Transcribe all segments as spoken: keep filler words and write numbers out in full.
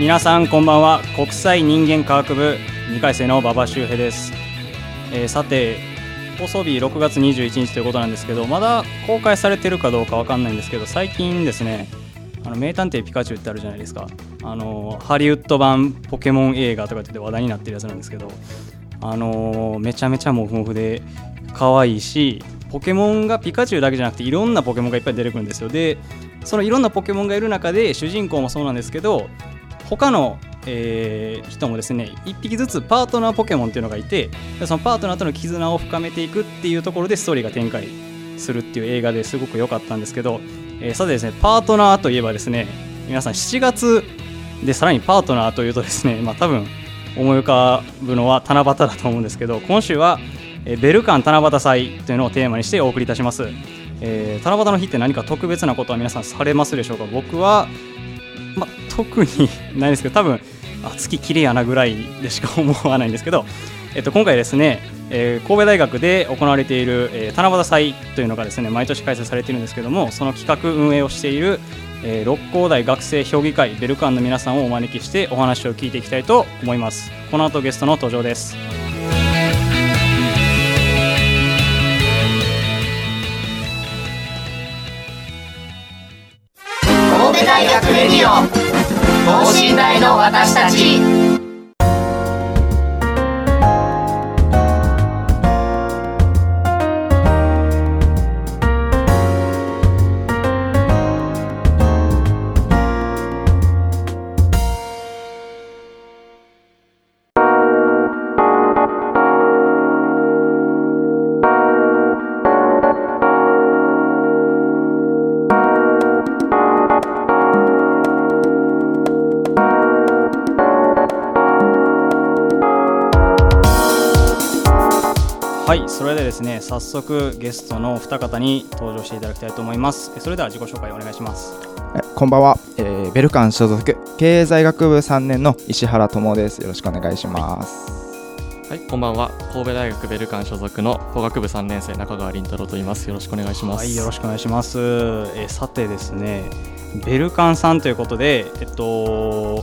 皆さんこんばんは。国際人間科学部にかい生の馬場修平です。えー、さて放送日ろくがつにじゅういちにちということなんですけど、まだ公開されてるかどうかわかんないんですけど、最近ですね、あの名探偵ピカチュウってあるじゃないですか。あのハリウッド版ポケモン映画とかって話題になってるやつなんですけど、あのめちゃめちゃモフモフで可愛いし、ポケモンがピカチュウだけじゃなくていろんなポケモンがいっぱい出てくるんですよ。でそのいろんなポケモンがいる中で主人公もそうなんですけど、他の、えー、人もですね、いっぴきずつパートナーポケモンっていうのがいて、そのパートナーとの絆を深めていくっていうところでストーリーが展開するっていう映画ですごく良かったんですけど、えー、さてですね、パートナーといえばですね、皆さんしちがつでさらにパートナーというとですね、まあ多分思い浮かぶのは七夕だと思うんですけど、今週は、えー、ベルカン七夕祭というのをテーマにしてお送りいたします。えー、七夕の日って何か特別なことは皆さんされますでしょうか？僕はまあ、特にないですけど、多分あ月きれいやなぐらいでしか思わないんですけど、えっと、今回ですね、えー、神戸大学で行われている、えー、七夕祭というのがですね毎年開催されているんですけども、その企画運営をしている、えー、六甲大学生評議会ベルカンの皆さんをお招きしてお話を聞いていきたいと思います。この後ゲストの登場です。神戸大学レディオ等身大の私たち。はい、それでですね、早速ゲストのお二方に登場していただきたいと思います。それでは自己紹介お願いします。こんばんは、えー、ベルカン所属経済学部さんねんの石原智です。よろしくお願いします。はい、はい、こんばんは。神戸大学ベルカン所属の工学部さんねん生中川凛太郎と言います。よろしくお願いします。はい、よろしくお願いします。えー、さてですね、ベルカンさんということで、えっと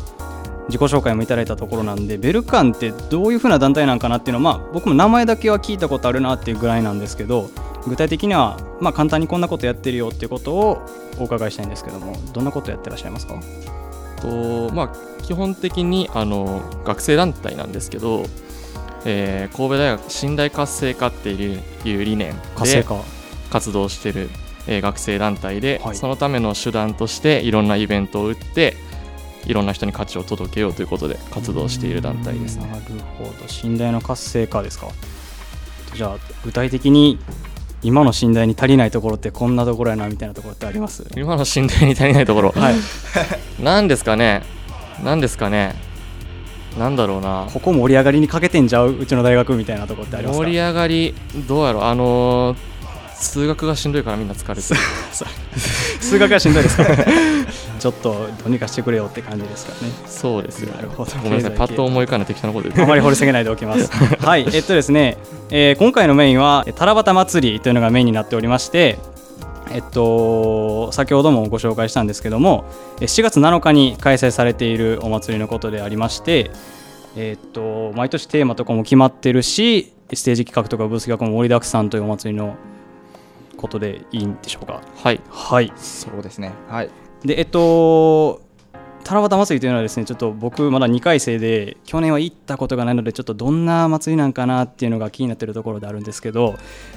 自己紹介もいただいたところなんで、ベルカンってどういう風な団体なんかなっていうのは、まあ、僕も名前だけは聞いたことあるなっていうぐらいなんですけど、具体的には、まあ、簡単にこんなことやってるよっていうことをお伺いしたいんですけども、どんなことやってらっしゃいますか？と、まあ、基本的にあの学生団体なんですけど、えー、神戸大学信頼活性化っていう理念で活動してる学生団体で、はい、そのための手段としていろんなイベントを打っていろんな人に価値を届けようということで活動している団体ですね。なるほど、信頼の活性化ですか。じゃあ具体的に今の信頼に足りないところってこんなところやなみたいなところってあります？今の信頼に足りないところ、はい、なんですかね、なんですかね、なんだろうな、ここ盛り上がりにかけてんじゃううちの大学みたいなところってありますか？盛り上がりどうやろう、あのー数学がしんどいからみんな疲れて数学がしんどいですからちょっとどうにかしてくれよって感じですからね。そうですよ。なるほど、ごめんなさい、パッと思い浮かんで適当なこと言ってあまり掘り下げないでおきますはい、えっとですね、えー、今回のメインは七夕祭りというのがメインになっておりまして、えっと先ほどもご紹介したんですけども、しちがつなのかに開催されているお祭りのことでありまして、えっと毎年テーマとかも決まってるし、ステージ企画とかブース企画も盛りだくさんというお祭りのことでいいんでしょうか？はい、はい、そうですね。はい、でえっと七夕祭りというのはですね、ちょっと僕まだにかい生で去年は行ったことがないので、ちょっとどんな祭りなんかなっていうのが気になってるところであるんですけど、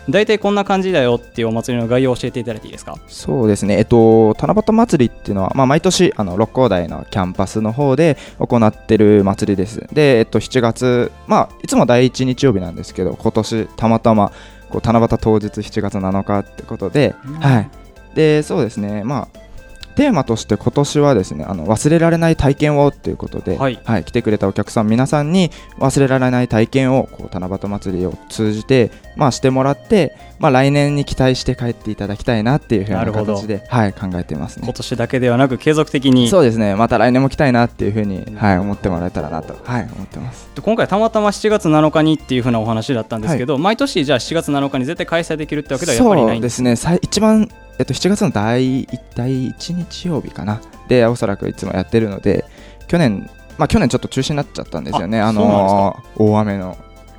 大体こんな感じだよっていうお祭りの概要を教えていただいていいですか？そうですね、えっと、七夕祭りっていうのは、まあ、毎年あの六甲台のキャンパスの方で行ってる祭りです。で、えっと、しちがつ、まあ、いつもだいいち日曜日なんですけど、今年たまたまこう七夕当日しちがつなのかってことで、うん、はい、でそうですね、まあテーマとして今年はですね、あの忘れられない体験をということで、はいはい、来てくれたお客さん皆さんに忘れられない体験をこう七夕祭りを通じて、まあ、してもらって、まあ、来年に期待して帰っていただきたいなっていう風な形で、はい、考えてますね。今年だけではなく継続的に。そうですね、また来年も来たいなっていう風に、はい、思ってもらえたらなと、はい、思ってます。今回たまたましちがつなのかにっていう風なお話だったんですけど、はい、毎年じゃあしちがつなのかに絶対開催できるってわけではやっぱりないんです。そうですね、一番えっと、しちがつのだいいち日曜日かなでおそらくいつもやってるので、去年、まあ、去年ちょっと中止になっちゃったんですよね。あ、あのー、大雨の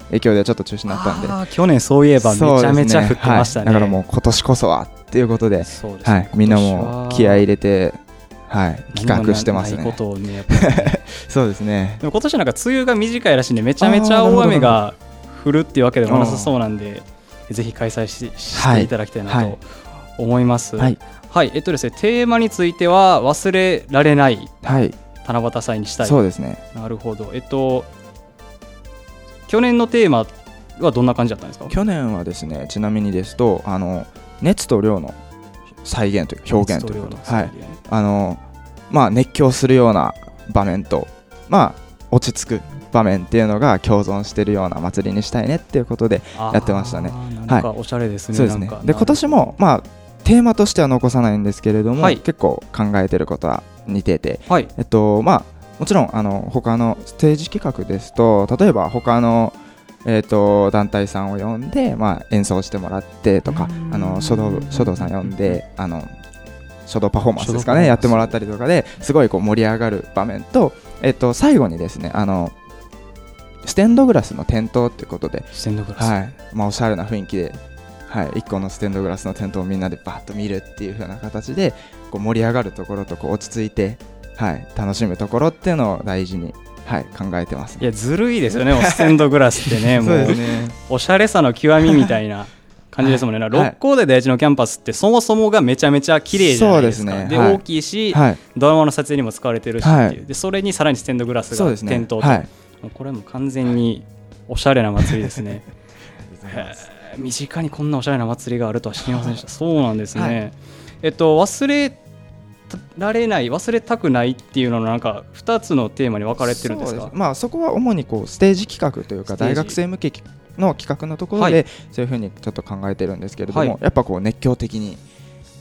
影響でちょっと中止になったんで。あ、去年そういえばめちゃめちゃ降ってましたね、はい、だからもう今年こそはっていうことで、そうですね、はい、みんなも気合い入れて、はい、企画してますね。今年はなんか梅雨が短いらしいんで、めちゃめちゃ大雨が降るっていうわけでもなさそうなんで、ぜひ開催 し, していただきたいなと、はいはい思います。はい、はい、えっとですね、テーマについては忘れられない、はい、七夕祭にしたい。そうですね、なるほど。えっと去年のテーマはどんな感じだったんですか？去年はですね、ちなみにですと、あの熱と涼の再現という表現ということで、はい、あのまあ熱狂するような場面と、まあ落ち着く場面っていうのが共存してるような祭りにしたいねっていうことでやってましたね。なんかおしゃれですね。そうですね。で、今年もまあテーマとしては残さないんですけれども、はい、結構考えてることは似てて、はい、えっとまあ、もちろんあの他のステージ企画ですと、例えば他の、えー、と団体さんを呼んで、まあ、演奏してもらってとか、あの書道、書道さん呼んで、あの書道パフォーマンスですかね、やってもらったりとかで、すごいこう盛り上がる場面と、えっと、最後にですね、あのステンドグラスの点灯ということで、ステンドグラス、はい、まあ、おしゃれな雰囲気で、はい、いっこのステンドグラスの点灯をみんなでバーッと見るっていう風な形で、こう盛り上がるところと、こう落ち着いて、はい、楽しむところっていうのを大事に、はい、考えてます、ね。いや、ずるいですよねステンドグラスってね。もうそうですね、おしゃれさの極みみたいな感じですもんね。六甲台第一のキャンパスってそもそもがめちゃめちゃ綺麗じゃないですか。そうですね、で、はい、大きいし、はい、ドラマの撮影にも使われてるしっていう、でそれにさらにステンドグラスが点灯と、ね、はい、もうこれも完全におしゃれな祭りですね。身近にこんなおしゃれな祭りがあるとは知りませんでした。そうなんですね、はい、えっと、忘れられない忘れたくないっていうののなんかふたつのテーマに分かれてるんですか？ そうです、まあ、そこは主にこうステージ企画というか大学生向けの企画のところで、はい、そういうふうにちょっと考えてるんですけれども、はい、やっぱこう熱狂的に、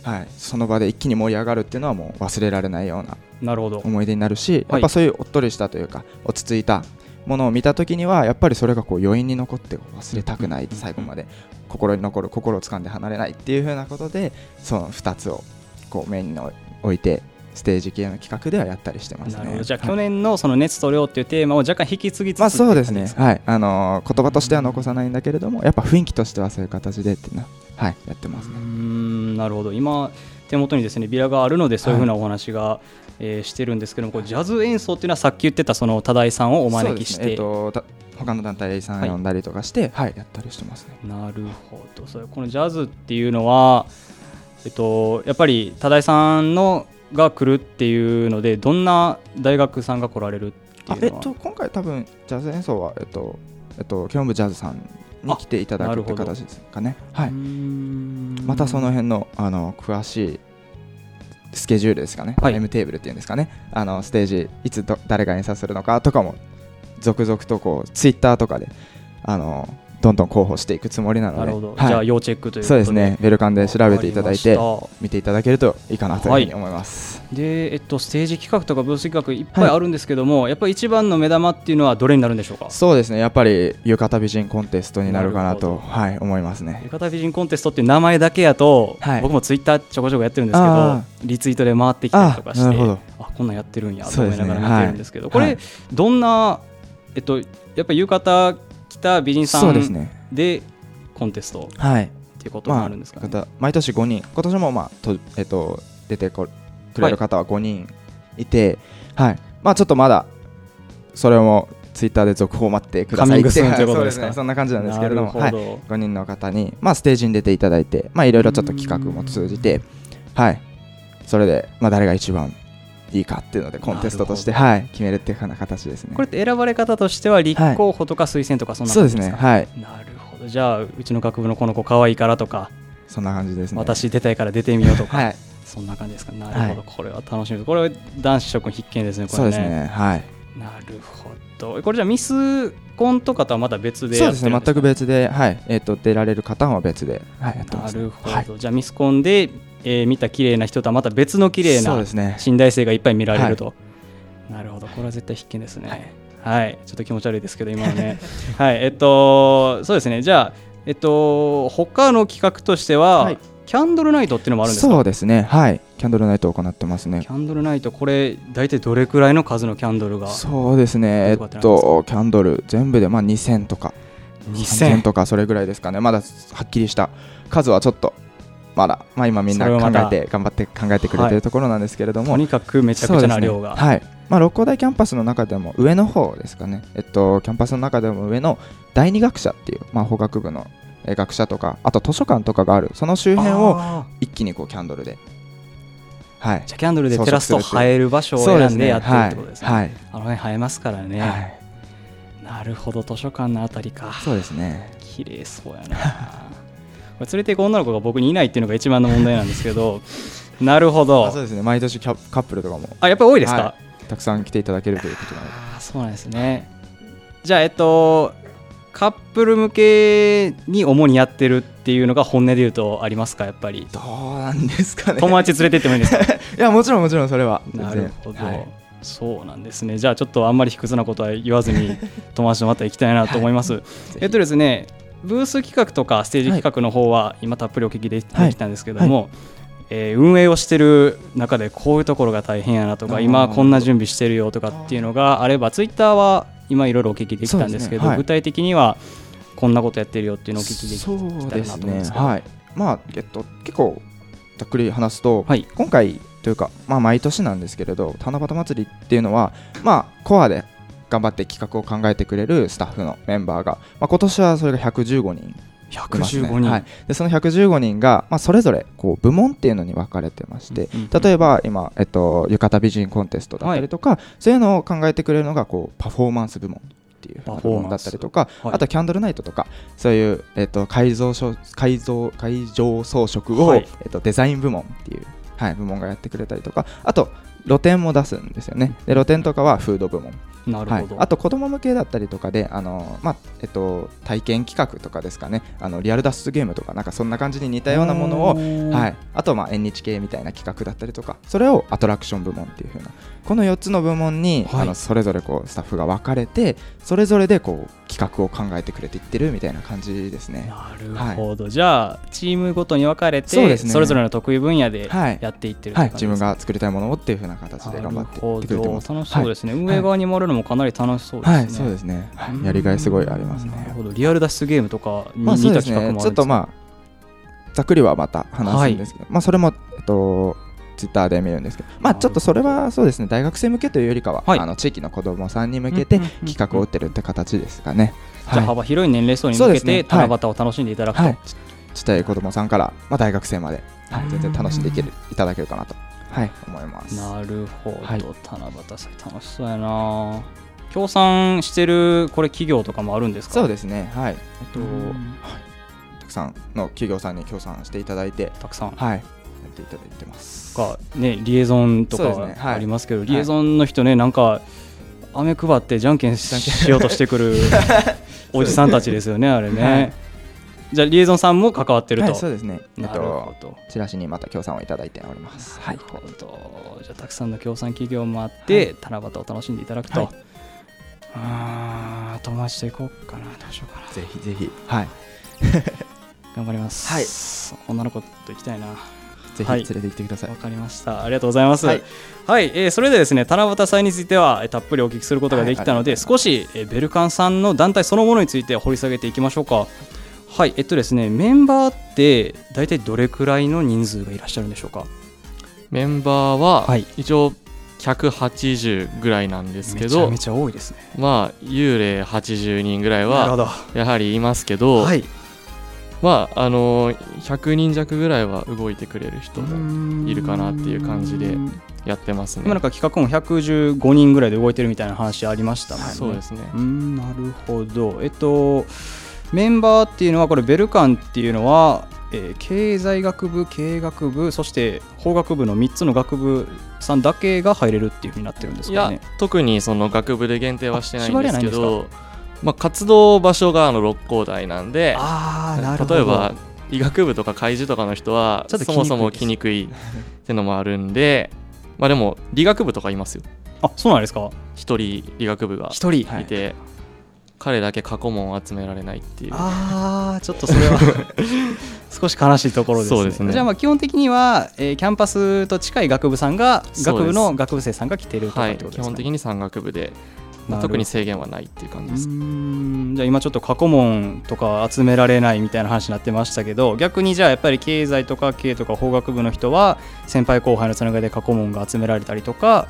はい、その場で一気に盛り上がるっていうのはもう忘れられないような思い出になるし、やっぱそういうおっとりしたというか落ち着いたものを見たときにはやっぱりそれがこう余韻に残って忘れたくない、最後まで心に残る、心を掴んで離れないっていう風なことで、そのふたつをこうメインに置いてステージ系の企画ではやったりしてますね。なるほど。じゃあ去年のその熱と涼っていうテーマを若干引き継ぎつつ、まあ、そうですね、はい、あのー、言葉としては残さないんだけれども、やっぱ雰囲気としてはそういう形でってな、はい、やってますね。うーん、なるほど。今手元にですねビラがあるのでそういう風なお話が、はい、えー、してるんですけども、こうジャズ演奏っていうのはさっき言ってたその多大さんをお招きして、ね、えー、と他の団体さん呼んだりとかして、はいはい、やったりしてますね。なるほど。それ、このジャズっていうのは、えー、とやっぱり多大さんのが来るっていうので、どんな大学さんが来られるっていうのは、あ、えー、と今回多分ジャズ演奏は、えーとえー、と教本部ジャズさんに来ていただくって形ですかね、はい、うーん、またその辺の、あの詳しいスケジュールですかね、はい、M テーブルっていうんですかね、あのステージいつど誰が演奏するのかとかも続々とこうツイッターとかであのどんどん候補していくつもりなので。なるほど、はい、じゃあ要チェックということで。そうですね、ベルカンで調べていただいて見ていただけるといいかなというふうに思います、はい。で、えっと、ステージ企画とかブース企画いっぱいあるんですけども、はい、やっぱり一番の目玉っていうのはどれになるんでしょうか？そうですね、やっぱり浴衣美人コンテストになるかなと、はい、思いますね。浴衣美人コンテストっていう名前だけやと、はい、僕もツイッターちょこちょこやってるんですけど、リツイートで回ってきたりとかして、 あ, あこんなんやってるんやと思いながら見てるんですけど、そうですね、はい、これ、はい、どんな、えっと、やっぱり浴衣来た美人さんでコンテストっていうことになるんですかね。まあ、毎年ごにん、今年も、まあとえっと、出てこくれる方はごにんいて、はい、まあちょっとまだそれもツイッターで続報待ってくださいっていうことですか。そうですね、そんな感じなんですけれども、はい、ごにんの方に、まあ、ステージに出ていただいて、まあ、いろいろちょっと企画も通じて、はい、それで、まあ、誰が一番いいかっていうのでコンテストとして、はい、決めるっていうような形ですね。これって選ばれ方としては立候補とか推薦とかそんな感じですか。はい、そうですね、はい、なるほど。じゃあうちの学部のこの子可愛いからとか、そんな感じですね。私出たいから出てみようとか、はい、そんな感じですか。なるほど、はい、これは楽しみです。これは男子諸君必見ですね、これね。そうですね、はい、なるほど。これじゃあミスコンとかとはまた別でやってるんですか。そうですね、全く別で、はい、えー、と出られる方は別で、はい、やってます。なるほど、はい、じゃあミスコンで、えー、見た綺麗な人とはまた別の綺麗な新大生がいっぱい見られると、はい、なるほど、これは絶対必見ですね。はい、はい、ちょっと気持ち悪いですけど今のねはい、えっとそうですね、じゃあ、えっと、他の企画としては、はい、キャンドルナイトっていうのもあるんですか。そうですね、はい、キャンドルナイトを行ってますね。キャンドルナイト、これ大体どれくらいの数のキャンドルが。そうですね、えっとキャンドル全部でまあにせんとかさんぜんとかそれぐらいですかね。まだはっきりした数はちょっとまだ、まあ、今みんな考えて頑張って考えてくれてるところなんですけれども、はい、とにかくめちゃくちゃな量が、ね、はい、まあ、六甲台キャンパスの中でも上の方ですかね、えっと、キャンパスの中でも上の第二学舎っていう、まあ、法学部の学者とか、あと図書館とかがあるその周辺を一気にこうキャンドルで、はい、じゃあキャンドルでテラスと映える場所を選んでやってるってことですね。はい、あの辺映えますからね、はい、なるほど、図書館のあたりか。そうですね、綺麗そうやなこれ連れていく女の子が僕にいないっていうのが一番の問題なんですけどなるほど。そうですね、毎年キャカップルとかも、あ、やっぱり多いですか。はい、たくさん来ていただけるということなので。あ、そうなんですね。じゃあえっとカップル向けに主にやってるっていうのが本音で言うとありますか。やっぱりどうなんですかね。友達連れてってもいいんですかいや、もちろんもちろん、それはなるほど、はい、そうなんですね。じゃあちょっとあんまり卑屈なことは言わずに友達とまた行きたいなと思います、はい、えっとですね、ブース企画とかステージ企画の方は今たっぷりお聞きできたんですけども、はいはい、えー、運営をしてる中でこういうところが大変やなとか、今こんな準備してるよとかっていうのがあれば、ツイッターは今いろいろお聞きできたんですけど、す、ね、はい、具体的にはこんなことやってるよっていうのをお聞きできたらなと思うんですけど、ね、はい、まあえっと、結構ざっくり話すと、はい、今回というか、まあ、毎年なんですけれど、七夕祭りっていうのは、まあ、コアで頑張って企画を考えてくれるスタッフのメンバーが、まあ、今年はそれがひゃくじゅうごにんいますね。ひゃくじゅうごにん、はい、でそのひゃくじゅうごにんが、まあ、それぞれこう部門っていうのに分かれてまして、うんうんうん、例えば今、えっと、浴衣美人コンテストだったりとか、はい、そういうのを考えてくれるのがこうパフォーマンス部門っていう部門だったりとか、はい、あとキャンドルナイトとかそういう、えっと、改造改造会場装飾を、はい、えっと、デザイン部門っていう、はい、部門がやってくれたりとか、あと露店も出すんですよね。で露店とかはフード部門、なるほど、はい、あと子ども向けだったりとかで、あの、まあえっと、体験企画とかですかね、あのリアル脱出ゲームとか、なんかそんな感じに似たようなものを、はい、あとまあ エヌエイチケー みたいな企画だったりとか、それをアトラクション部門っていう風な、このよっつの部門に、はい、あのそれぞれこうスタッフが分かれて、それぞれでこう企画を考えてくれていってるみたいな感じですね。なるほど、はい、じゃあチームごとに分かれて そ,、ね、それぞれの得意分野でやっていってるって感じです、ね、はいはい、自分が作りたいものをっていう風な形で頑張ってやってくれてます。楽しそうですね、はい、運営側にもあるのもかなり楽しそうですね。はい、はい、そうですね、はい、やりがいすごいありますね。なるほど、リアル脱出ゲームとかに似た企画もあるんですね。まあそうですね、ちょっとまあざっくりはまた話すんですけど、はい、まあそれもえっとツイッターで見るんですけど、まあ、ちょっとそれはそうですね、大学生向けというよりかは、はい、あの地域の子どもさんに向けて企画を打ってるって形ですかね。じゃあ幅広い年齢層に向けて七夕を楽しんでいただくと、はいはい、ち, ちっちゃい子どもさんから、まあ、大学生まで、はい、全然楽しんで い, けるいただけるかなと、はい、思います。なるほど、はい、七夕祭楽しそうやな。協賛してるこれ企業とかもあるんですか。そうですね、はい、あと、はい、たくさんの企業さんに協賛していただいて、たくさん、はい、やっていただいてますか、ね、リエゾンとかありますけど、す、ね、はい、リエゾンの人ね、なんか飴配ってじゃんけんしようとしてくるおじさんたちですよねあれね、はい、じゃあリエゾンさんも関わってると、はい、そうですね、えっと、なるほど、チラシにまた協賛をいただいております。なるほど、はい、じゃあたくさんの協賛企業もあって、はい、七夕を楽しんでいただくと、はい、あ、友達と行こうかな、どうしようかな、ぜひぜひ、はい頑張ります、はい、女の子と行きたいな、ぜひ連れてきてください。わ、はい、かりました。ありがとうございます。はい、はい、えー、それでですね、七夕祭についてはたっぷりお聞きすることができたので、はい、少し、えー、ベルカンさんの団体そのものについて掘り下げていきましょうか。はい、えっとですね、メンバーって大体どれくらいの人数がいらっしゃるんでしょうか。メンバーは、はい、一応ひゃくはちじゅうぐらいなんですけど、めちゃめちゃ多いですね。まあ幽霊はちじゅうにんぐらいはやはりいますけど、はい、まああのひゃくにん弱ぐらいは動いてくれる人もいるかなっていう感じでやってますね。今なんか企画もひゃくじゅうごにんぐらいで動いてるみたいな話ありましたもんね。そうですね。うーん、なるほど。えっとメンバーっていうのは、これベルカンっていうのは、えー、経済学部、経営学部、そして法学部のみっつの学部さんだけが入れるっていう風になってるんですかね。いや、特にその学部で限定はしてないんですけど、まあ、活動場所があの六甲台なんで、あー、なるほど。例えば医学部とか開示とかの人はそもそも来にくいってのもあるんでまあでも理学部とかいますよ。あ、そうなんですか。一人理学部が一人いて、はい、彼だけ過去問を集められないっていう。ああ、ちょっとそれは少し悲しいところですね。そうですね。じゃあ、まあ基本的には、えー、キャンパスと近い学部さんが、学部の学部生さんが来てるとかってことですかね。はい、基本的にさん学部で、まあ、特に制限はないっていう感じです。うーん、じゃあ今ちょっと過去問とか集められないみたいな話になってましたけど、逆にじゃあやっぱり経済とか経営とか法学部の人は先輩後輩のつながりで過去問が集められたりとか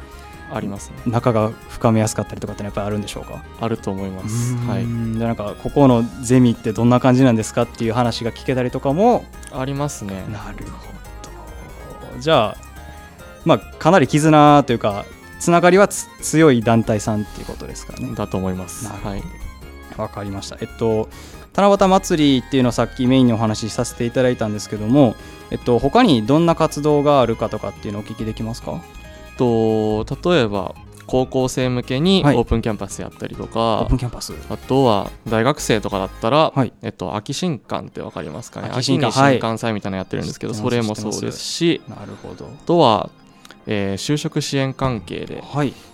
ありますね。仲が深めやすかったりとかってやっぱりあるんでしょうか。あると思います。はい、じゃあなんかここのゼミってどんな感じなんですかっていう話が聞けたりとかもありますね。なるほど。じゃあ、まあ、かなり絆というかつながりはつ強い団体さんっていうことですかね。だと思います。はい、わかりました。えっと七夕祭りっていうのをさっきメインにお話しさせていただいたんですけども、えっと、他にどんな活動があるかとかっていうのをお聞きできますか。と例えば高校生向けにオープンキャンパスやったりとか、はい、オープンキャンパス、あとは大学生とかだったら、はい、えっと、秋新館って分かりますかね。秋に新館祭みたいなのやってるんですけど、はい、それもそうですし、なるほど。あとは、えー、就職支援関係で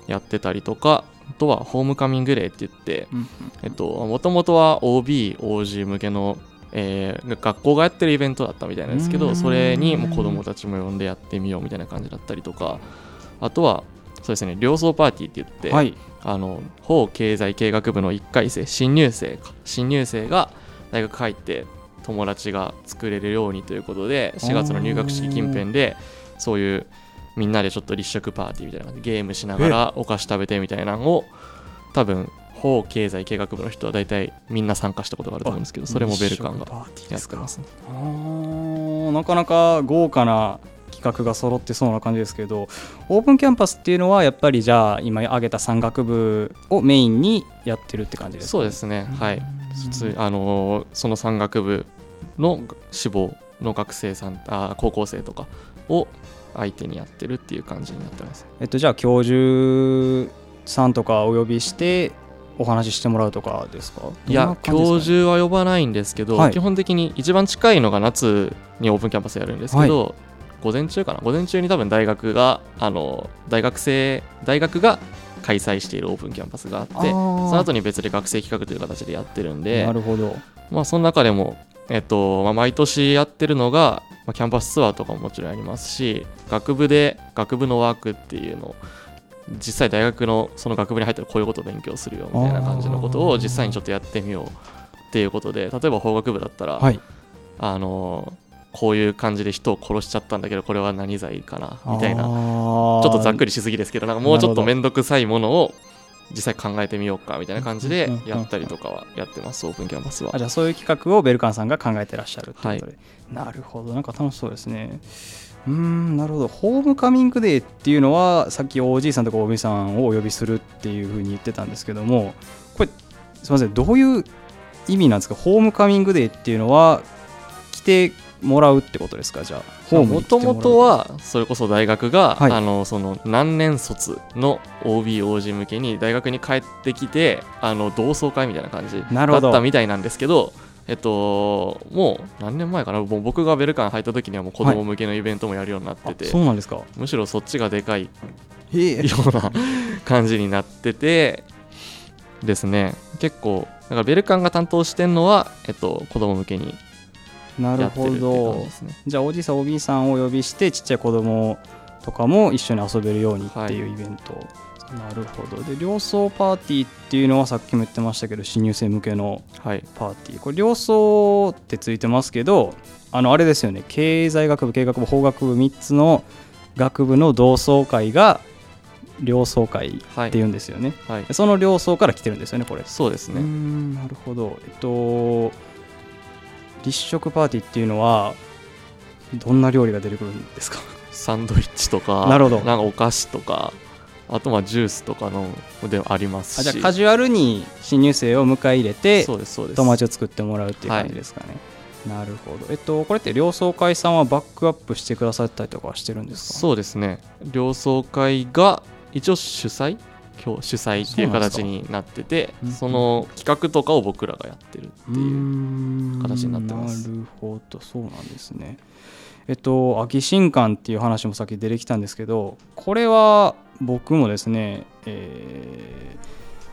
やってたりとか、はい、あとはホームカミングデーって言って、うんうんえっと、元々は オービー、オージー 向けのえー、学校がやってるイベントだったみたいなんですけど、それにもう子どもたちも呼んでやってみようみたいな感じだったりとか、あとはそうですね、両層パーティーって言って、はい、あの法経済経営学部のいっかい生新入生か新入生が大学入って友達が作れるようにということで、しがつの入学式近辺でそういうみんなでちょっと立食パーティーみたいな、ゲームしながらお菓子食べてみたいなのを、多分法経済経営学部の人は大体みんな参加したことがあると思うんですけど、それもベルカンがやってますね。あー、なかなか豪華な企画が揃ってそうな感じですけど、オープンキャンパスっていうのはやっぱりじゃあ今挙げたさん学部をメインにやってるって感じですか。そうですね、はい。あのそのさん学部の志望の学生さん、あ高校生とかを相手にやってるっていう感じになってます。えっと、じゃあ教授さんとかお呼びしてお話ししてもらうとかですか。いや、教授は呼ばないんですけど、はい、基本的に一番近いのが夏にオープンキャンパスやるんですけど、はい、午前中かな、午前中に多分大学があの大学生大学が開催しているオープンキャンパスがあって、あその後に別で学生企画という形でやってるんで、なるほど。まあ、その中でも、えっとまあ、毎年やってるのが、まあ、キャンパスツアーとかももちろんありますし、学部で学部のワークっていうのを実際大学のその学部に入ったらこういうことを勉強するよみたいな感じのことを実際にちょっとやってみようっていうことで、例えば法学部だったら、はい、あのこういう感じで人を殺しちゃったんだけどこれは何罪かなみたいな、ちょっとざっくりしすぎですけど、なんかもうちょっと面倒くさいものを実際考えてみようかみたいな感じでやったりとかはやってます、オープンキャンパスは。あ、じゃあそういう企画をベルカンさんが考えてらっしゃるということで、はい、なるほど。なんか楽しそうですね。うーん、なるほど。ホームカミングデーっていうのはさっき オージー さんとか オービー さんをお呼びするっていうふうに言ってたんですけども、これすみません、どういう意味なんですか。ホームカミングデーっていうのは来てもらうってことですか。じゃあもともとはそれこそ大学が、はい、あのその何年卒の オービーオージー 向けに大学に帰ってきて、あの同窓会みたいな感じだったみたいなんですけど、えっと、もう何年前かな、もう僕がベルカン入った時にはもう子供向けのイベントもやるようになってて、はい、そうなんですか。むしろそっちがでかいような感じになっててですね、結構だからベルカンが担当してるのは、えっと、子供向けに。なるほど、ね。じゃあ オージー さん オービー さんをお呼びしてちっちゃい子供とかも一緒に遊べるようにっていうイベント、はい、なるほど。で両層パーティーっていうのはさっきも言ってましたけど新入生向けのパーティー、はい、これ両層ってついてますけど、あのあれですよね、経済学部経営学部法学部みっつの学部の同窓会が両層会っていうんですよね、はいはい、その両層から来てるんですよねこれ。そうですね。うーん、なるほど。えっと立食パーティーっていうのはどんな料理が出てくるんですか？サンドイッチとか、なるほど、なんかお菓子とか、あとまあジュースとかのでありますし。あ、じゃあカジュアルに新入生を迎え入れて、そうですそうです、友達を作ってもらうっていう感じですかね、はい、なるほど。えっとこれって両総会さんはバックアップしてくださったりとかはしてるんですか？そうですね、両総会が一応主催今日主催っていう形になってて、 そ, その企画とかを僕らがやってるっていう形になってます。なるほど、そうなんですね。えっと秋新館っていう話もさっき出てきたんですけど、これは僕もですね、え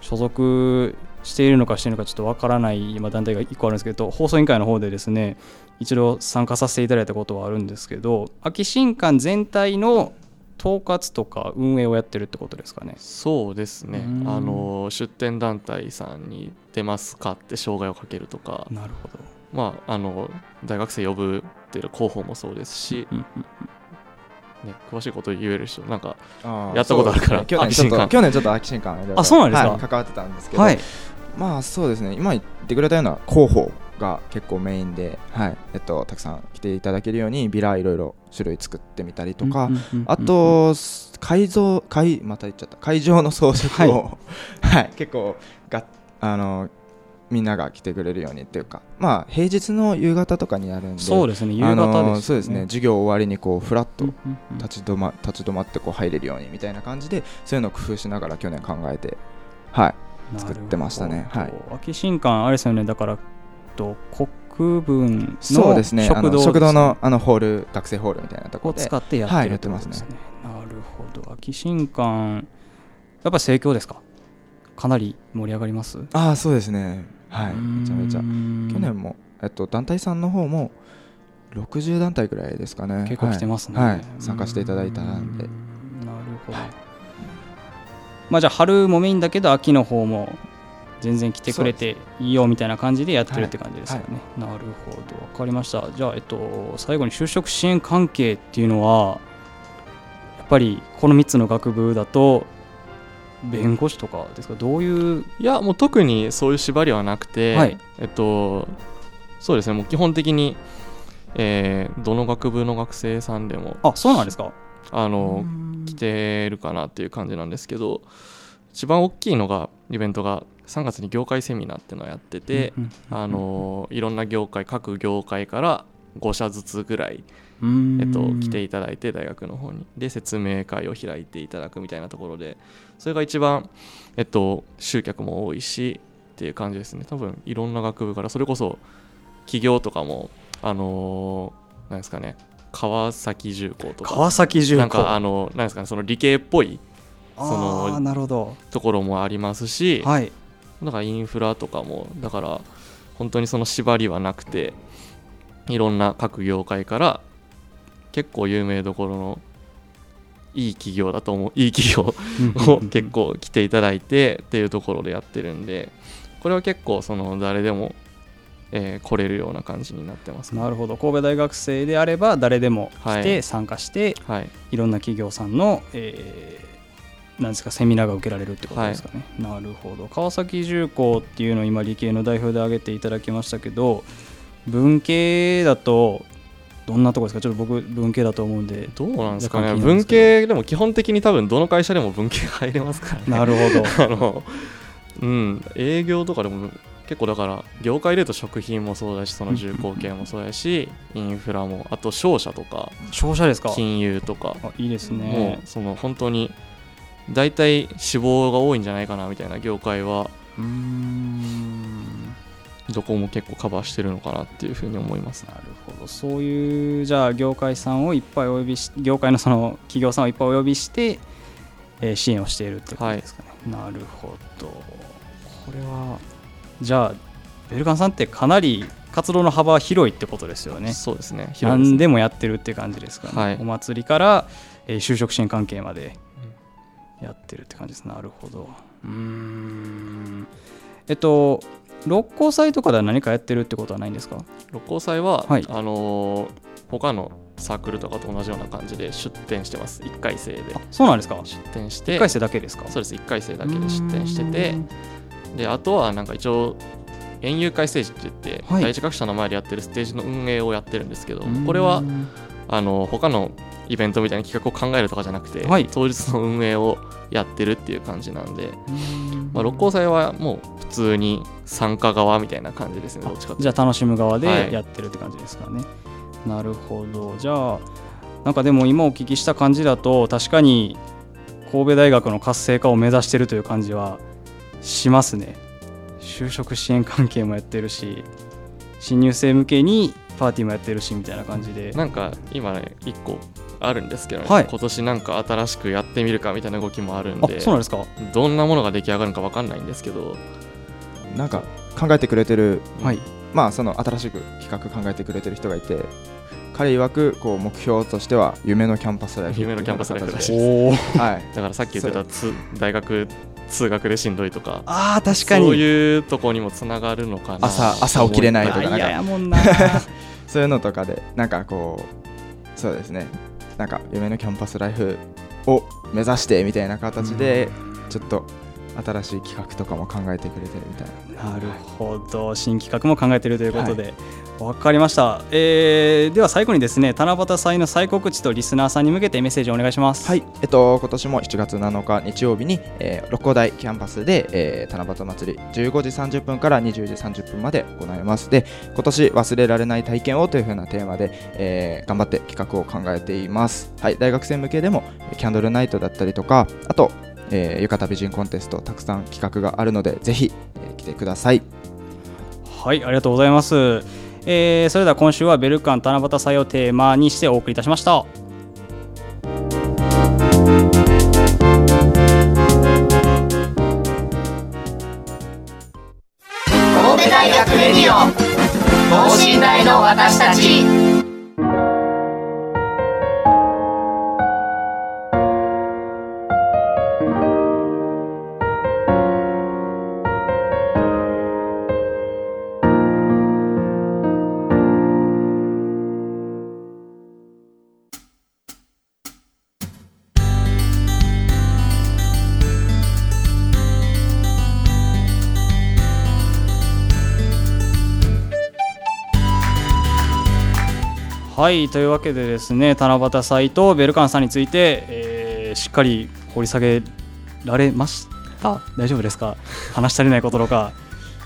ー、所属しているのかしているのかちょっとわからない今団体がいっこあるんですけど、放送委員会の方でですね一度参加させていただいたことはあるんですけど、秋新館全体の統括とか運営をやってるってことですかね？そうですね、あの出展団体さんに出ますかって障害をかけるとか、なるほど、まあ、あの大学生呼ぶっていう広報もそうですし、うんうんうん、ね、詳しいこと言える人なんかやったことあるから、ね、去年ちょっと去年ちょっと秋新館で、あ、そうなんですか、はい、関わってたんですけど、はい、まあそうですね、今言ってくれたような広報が結構メインで、はい、えっと、たくさん来ていただけるようにビラいろいろ種類作ってみたりとか、うんうんうんうん、あと会場会また言っちゃった会場の装飾を、はいはい、結構があのみんなが来てくれるようにっていうか、まあ平日の夕方とかにやるんで、そうですね、夕方ですね、あのそうですね、授業終わりにこうフラッと立ち止ま、立ち止まってこう入れるようにみたいな感じで、そういうのを工夫しながら去年考えて、はい、作ってましたね。はい、秋新館あれですよね、だからと国分のそうですね、食堂ですね、あの食堂のあのホール、学生ホールみたいなところでを使ってやってる、はい、やってますね。なるほど。秋新館やっぱ盛況ですか？かなり盛り上がります？ああ、そうですね、はい、めちゃめちゃ去年も、えっと、団体さんの方もろくじゅう団体くらいですかね、結構来てますね、はいはい、参加していただいたんで。なるほど、はい、まあ、じゃあ春もメインだけど秋の方も全然来てくれていいよみたいな感じでやってるって感じですよね、はいはい、なるほど、分かりました。じゃあ、えっと、最後に就職支援関係っていうのはやっぱりこのみっつの学部だと弁護士とかですか？どういう？いや、もう特にそういう縛りはなくて、はい、えっとそうですね、もう基本的に、えー、どの学部の学生さんでも、あ、そうなんですか、あの来てるかなっていう感じなんですけど、一番大きいのがイベントがさんがつに業界セミナーっていうのをやってて、うんうんうんうん、あのいろんな業界、各業界からご社ずつぐらい、うーん、えっと、来ていただいて大学の方にで説明会を開いていただくみたいなところで、それが一番、えっと、集客も多いしっていう感じですね。多分いろんな学部から、それこそ企業とかも、あのー、なんですかね、川崎重工とか、川崎重工なんか、あのなんですかね、その理系っぽいその、なるほど、ところもありますし、はい、だからインフラとかも、だから本当にその縛りはなくて、いろんな各業界から結構有名どころのいい企業だと思ういい企業を結構来ていただいてっていうところでやってるんで、これは結構その誰でもえ来れるような感じになってます、ね、なるほど。神戸大学生であれば誰でも来て参加して、はいはい、いろんな企業さんの、えーなんですか、セミナーが受けられるってことですかね、はい、なるほど。川崎重工っていうのを今理系の代表で挙げていただきましたけど、文系だとどんなところですか？ちょっと僕文系だと思うんで、どうなんですかね。文系でも基本的に多分どの会社でも文系入れますからね。なるほどあの、うん、営業とかでも結構、だから業界でいうと食品もそうだし、その重工系もそうだし、インフラも、あと商社とか、商社ですか、金融とか、あ、いいですね。もうその本当に大体志望が多いんじゃないかなみたいな業界は、うーん、どこも結構カバーしてるのかなっていうふうに思います。なるほど。そういうじゃあ業界さんをいっぱいお呼びし、業界のその企業さんをいっぱいお呼びして、えー、支援をしているってことですかね、はい。なるほど。これはじゃあベルカンさんってかなり活動の幅広いってことですよね。そうですね。広いですね。何でもやってるって感じですかね。はい、お祭りから、えー、就職支援関係まで。やってるって感じです。なるほど。うーん、えっと六甲祭とかでは何かやってるってことはないんですか？六甲祭は、はい、あのー、他のサークルとかと同じような感じで出展してます。いっかい生で。あ、そうなんですか。出展して。いっかい生だけですか。そうです。いっかい生だけで出展してて、であとはなんか一応園遊会ステージって言って、はい、第一学者の前でやってるステージの運営をやってるんですけど、これはあの他のイベントみたいな企画を考えるとかじゃなくて、はい、当日の運営をやってるっていう感じなんで、まあ、六甲祭はもう普通に参加側みたいな感じですね。どっちかってじゃあ楽しむ側でやってるって感じですかね、はい、なるほど。じゃあなんかでも今お聞きした感じだと確かに神戸大学の活性化を目指してるという感じはしますね。就職支援関係もやってるし、新入生向けにパーティーもやってるしみたいな感じで、なんか今ねいっこあるんですけど、ねはい、今年なんか新しくやってみるかみたいな動きもあるんで。あ、そうなんですか。どんなものが出来上がるのか分かんないんですけど、なんか考えてくれてる、はい、まあその新しく企画考えてくれてる人がいて、彼曰くこう目標としては夢のキャンパスライフ。夢のキャンパスライフらしいです。お、はい、だからさっき言ってた大学通学でしんどいとか、あ確かにそういうところにもつながるのかな。 朝, 朝起きれないとかなんかいやもんなそういうのとかでなんかこうそうですね、なんか夢のキャンパスライフを目指してみたいな形でちょっと新しい企画とかも考えてくれてるみたいな、うん、なるほど。新企画も考えてるということで、はい、分かりました、えー、では最後にですね、七夕祭の再告知とリスナーさんに向けてメッセージをお願いします。はい、えっと、今年もしちがつなのか日曜日に、えー、六甲台キャンパスで、えー、七夕祭りじゅうごじさんじゅっぷんからにじゅうじさんじゅっぷんまで行います。で、今年忘れられない体験をという風なテーマで、えー、頑張って企画を考えています。はい、大学生向けでもキャンドルナイトだったりとか、あとえー、浴衣美人コンテスト、たくさん企画があるのでぜひ、えー、来てください。はい、ありがとうございます、えー、それでは今週はベルカン七夕祭をテーマにしてお送りいたしました。神戸大学レディオ、等身大の私たち。はい、というわけでですね、七夕祭とベルカンさんについて、えー、しっかり掘り下げられました。大丈夫ですか。話し足りないこととか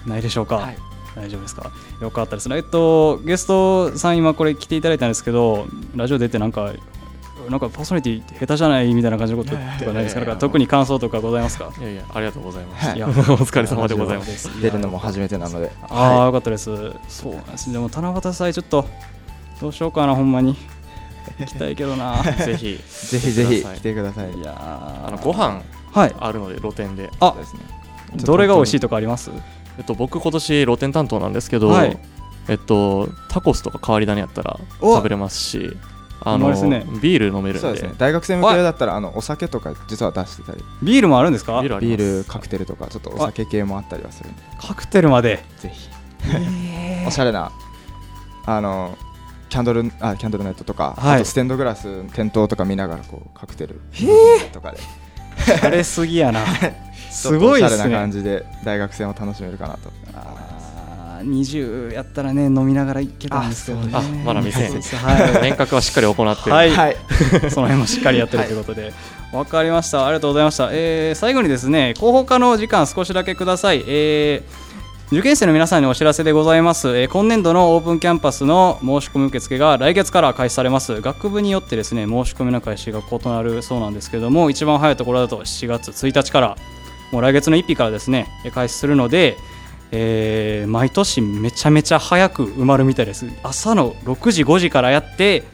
ないでしょうか、はい、大丈夫ですか。よかったですね。えっとゲストさん今これ来ていただいたんですけど、ラジオ出てなんかなんかパーソナリティ下手じゃないみたいな感じのこととかないですか。特に感想とかございますか。いやいや、ありがとうございます、はい、いやお疲れ様でございます。出るのも初めてなので、ああ、はい、よかったです。そうなんです。でも七夕祭ちょっとどうしようかな、ほんまに行きたいけどなぜひぜひぜひ来てください。いや、あのご飯あるので、はい、露店で。あ、どれが美味しいとかあります。えっと、僕今年露店担当なんですけど、はい、えっと、タコスとか変わり種やったら食べれますし、あの、ね、ビール飲めるん で, そうです、ね、大学生向けだったらあのお酒とか実は出してたり。ビールもあるんですか。ビ ー, ルビールカクテルとかちょっとお酒系もあったりはするんで。カクテルまでぜひ、えー、おしゃれなあのキャンドル、あ、キャンドルナイトとか、はい、あとステンドグラス店頭とか見ながらこうカクテルとかで洒落すぎやなすごいですね。おしゃれな感じで大学生も楽しめるかなと思います。あ、にじゅうやったらね飲みながら行けたんですけどね。あ、まだ未成年、はい、遠隔はしっかり行ってる、はいはい、その辺もしっかりやってるということで、わ、はい、かりました。ありがとうございました、えー、最後にですね広報課の時間少しだけください。えー受験生の皆さんにお知らせでございます、えー、今年度のオープンキャンパスの申し込み受付が来月から開始されます。学部によってですね申し込みの開始が異なるそうなんですけども、一番早いところだとしちがつついたちから、もう来月のついたちからですね開始するので、えー、毎年めちゃめちゃ早く埋まるみたいです。朝のろくじごじからやって、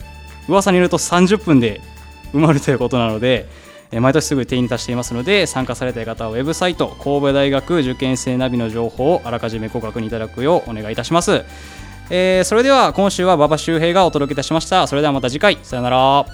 噂によるとさんじゅっぷんで埋まるということなので、毎年すぐ定員に達していますので、参加されたい方はウェブサイト神戸大学受験生ナビの情報をあらかじめご確認いただくようお願いいたします、えー、それでは今週は馬場周平がお届けいたしました。それではまた次回、さよなら。